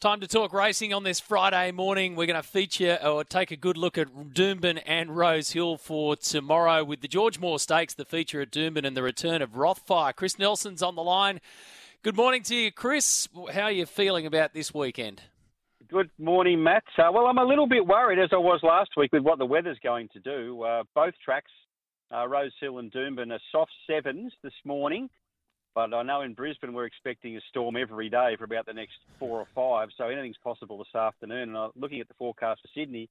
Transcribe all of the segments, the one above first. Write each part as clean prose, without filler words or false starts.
Time to talk racing on this Friday morning. We're going to feature or take a good look at Doomben and Rose Hill for tomorrow with the George Moore Stakes, the feature at Doomben, and the return of Rothfire. Chris Nelson's on the line. Good morning to you, Chris. How are you feeling about this weekend? Good morning, Matt. Well, I'm a little bit worried, as I was last week, with what the weather's going to do. Both tracks, Rose Hill and Doomben, are soft sevens this morning. But I know in Brisbane we're expecting a storm every day for about the next four or five, so anything's possible this afternoon. And looking at the forecast for Sydney,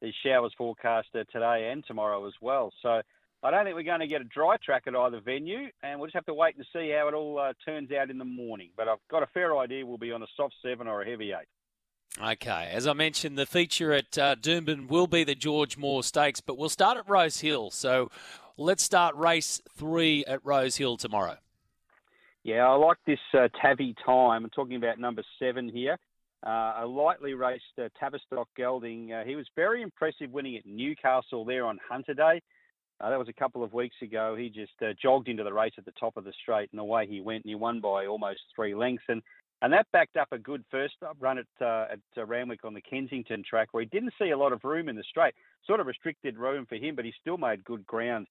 there's showers forecast today and tomorrow as well. So I don't think we're going to get a dry track at either venue, and we'll just have to wait and see how it all turns out in the morning. But I've got a fair idea we'll be on a soft seven or a heavy eight. Okay, as I mentioned, the feature at Doomben will be the George Moore Stakes, but we'll start at Rose Hill. So let's start race 3 at Rose Hill tomorrow. Yeah, I like this Tavi time. I'm talking about number 7 here. A lightly raced Tavistock gelding. He was very impressive winning at Newcastle there on Hunter Day. That was a couple of weeks ago. He just jogged into the race at the top of the straight, and away he went, and he won by almost 3 lengths. And that backed up a good first-up run at Randwick on the Kensington track, where he didn't see a lot of room in the straight. Sort of restricted room for him, but he still made good ground.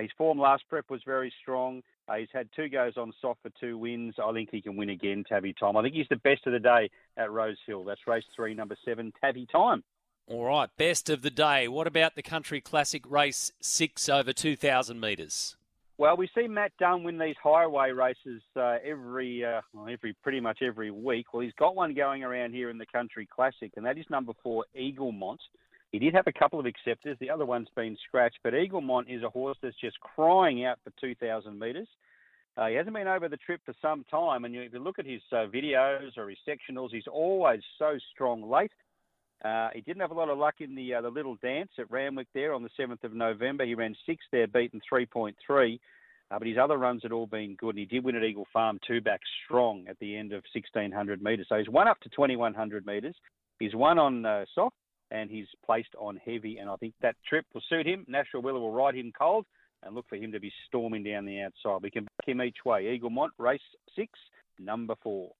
His form last prep was very strong. He's had 2 goes on soft for 2 wins. I think he can win again, Tavi Time. I think he's the best of the day at Rose Hill. That's race 3, number 7, Tavi Time. All right, best of the day. What about the Country Classic race 6 over 2,000 metres? Well, we see Matt Dunn win these highway races pretty much every week. Well, he's got one going around here in the Country Classic, and that is number 4, Eaglemont. He did have a couple of acceptors. The other one's been scratched. But Eaglemont is a horse that's just crying out for 2,000 metres. He hasn't been over the trip for some time. And if you look at his videos or his sectionals, he's always so strong late. He didn't have a lot of luck in the little dance at Randwick there on the 7th of November. He ran 6 there, beaten 3.3. But his other runs had all been good. And he did win at Eagle Farm 2 back strong at the end of 1,600 metres. So he's won up to 2,100 metres. He's won on soft. And he's placed on heavy, and I think that trip will suit him. Nashua Willow will ride him cold and look for him to be storming down the outside. We can back him each way. Eaglemont, race 6, number 4.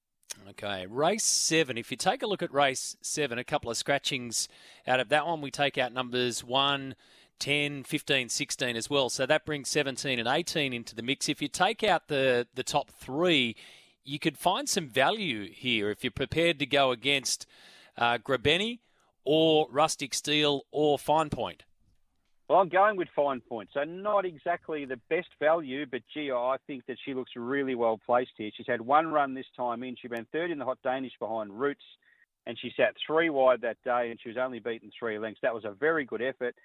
Okay, race 7. If you take a look at race 7, a couple of scratchings out of that one. We take out numbers 1, 10, 15, 16 as well. So that brings 17 and 18 into the mix. If you take out the top 3, you could find some value here if you're prepared to go against Grabeni, or Rustic Steel, or Fine Point? Well, I'm going with Fine Point. So not exactly the best value, but gee, I think that she looks really well placed here. She's had 1 run this time in. She ran 3rd in the Hot Danish behind Roots, and she sat 3 wide that day, and she was only beaten 3 lengths. That was a very good effort.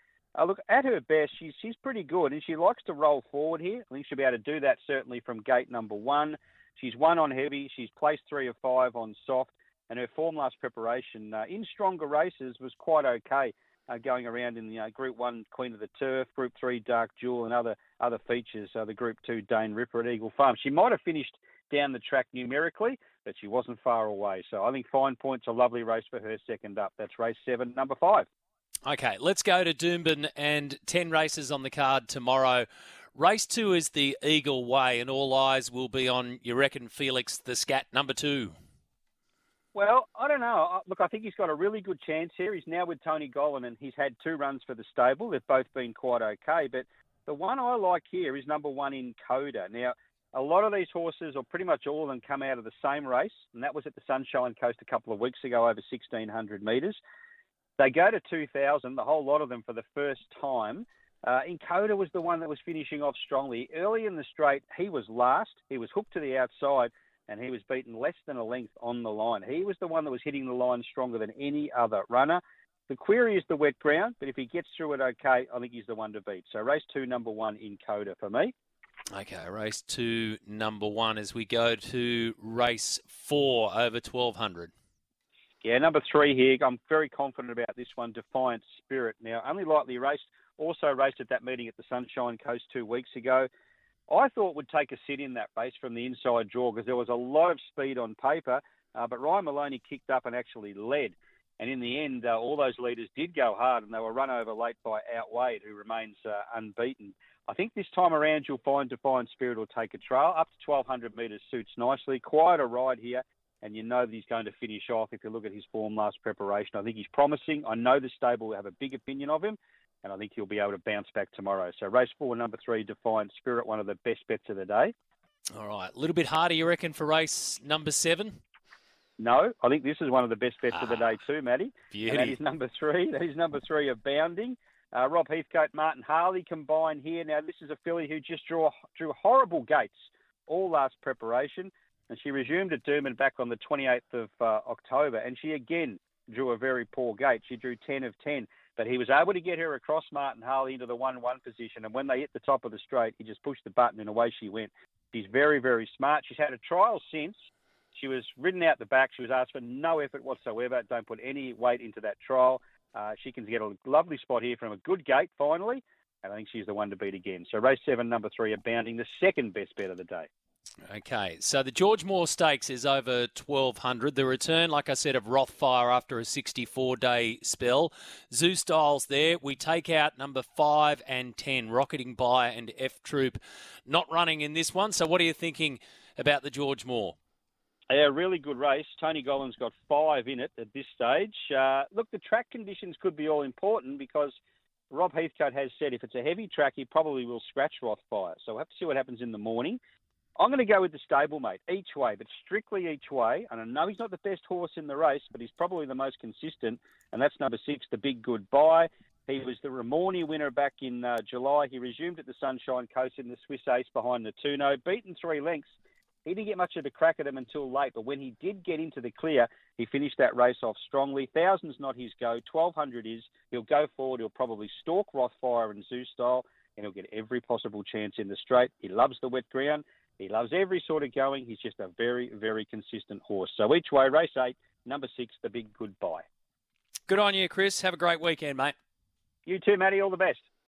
Look, at her best, she's pretty good, and she likes to roll forward here. I think she'll be able to do that certainly from gate number 1. She's won on heavy. She's placed 3 of 5 on soft. And her form last preparation in stronger races was quite okay, going around in the Group 1 Queen of the Turf, Group 3 Dark Jewel, and other features, the Group 2 Dane Ripper at Eagle Farm. She might have finished down the track numerically, but she wasn't far away. So I think Fine Point's a lovely race for her second up. That's race 7, number 5. Okay, let's go to Doomben, and 10 races on the card tomorrow. Race 2 is the Eagle Way, and all eyes will be on, you reckon, Felix the Scat, number 2. Well, I don't know. Look, I think he's got a really good chance here. He's now with Tony Gollan, and he's had 2 runs for the stable. They've both been quite okay. But the one I like here is number 1, Encoder. Now, A lot of these horses, or pretty much all of them, come out of the same race, and that was at the Sunshine Coast a couple of weeks ago over 1,600 metres. They go to 2,000, the whole lot of them, for the first time. Encoder was the one that was finishing off strongly. Early in the straight, he was last. He was hooked to the outside, and he was beaten less than a length on the line. He was the one that was hitting the line stronger than any other runner. The query is the wet ground, but if he gets through it okay, I think he's the one to beat. So race 2, number 1, Encoder for me. Okay, race 2, number 1, as we go to race 4 over 1,200. Yeah, number 3 here. I'm very confident about this one, Defiant Spirit. Now, only lightly raced, also raced at that meeting at the Sunshine Coast 2 weeks ago. I thought would take a sit in that race from the inside draw because there was a lot of speed on paper, but Ryan Maloney kicked up and actually led. And in the end, all those leaders did go hard and they were run over late by Out Wade, who remains unbeaten. I think this time around you'll find Defiant Spirit will take a trail. Up to 1,200 metres suits nicely. Quieter ride here, and you know that he's going to finish off if you look at his form last preparation. I think he's promising. I know the stable will have a big opinion of him, and I think he'll be able to bounce back tomorrow. So race 4, number 3, Defiant Spirit, one of the best bets of the day. All right. A little bit harder, you reckon, for race number 7? No, I think this is one of the best bets of the day too, Matty. Beauty. And that is number 3. That is number 3, Abounding. Rob Heathcote, Martin Harley combine here. Now, this is a filly who just drew horrible gates all last preparation, and she resumed at Doomben back on the 28th of October, and she again drew a very poor gate. She drew 10 of 10, but he was able to get her across Martin Harley into the 1-1 position, and when they hit the top of the straight, he just pushed the button and away she went. She's very, very smart. She's had a trial since. She was ridden out the back. She was asked for no effort whatsoever. Don't put any weight into that trial. She can get a lovely spot here from a good gate finally, and I think she's the one to beat again. So race 7, number 3, Abounding, the second best bet of the day. Okay, so the George Moore Stakes is over 1,200. The return, like I said, of Rothfire after a 64-day spell. Zou Styles there. We take out number 5 and 10, Rocketing Byer and F Troop. Not running in this one. So what are you thinking about the George Moore? Yeah, really good race. Tony Gollan's got 5 in it at this stage. Look, the track conditions could be all important because Rob Heathcote has said if it's a heavy track, he probably will scratch Rothfire. So we'll have to see what happens in the morning. I'm going to go with the stablemate, Each Way, but strictly Each Way. And I know he's not the best horse in the race, but he's probably the most consistent, and that's number 6, the Big Goodbye. He was the Ramorny winner back in July. He resumed at the Sunshine Coast in the Swiss Ace behind Natuno, beaten 3 lengths. He didn't get much of a crack at him until late, but when he did get into the clear, he finished that race off strongly. 1,000's not his go. 1,200 is. He'll go forward. He'll probably stalk Rothfire and Zou Styles, and he'll get every possible chance in the straight. He loves the wet ground. He loves every sort of going. He's just a very, very consistent horse. So Each Way, race 8, number 6, the Big Goodbye. Good on you, Chris. Have a great weekend, mate. You too, Matty. All the best.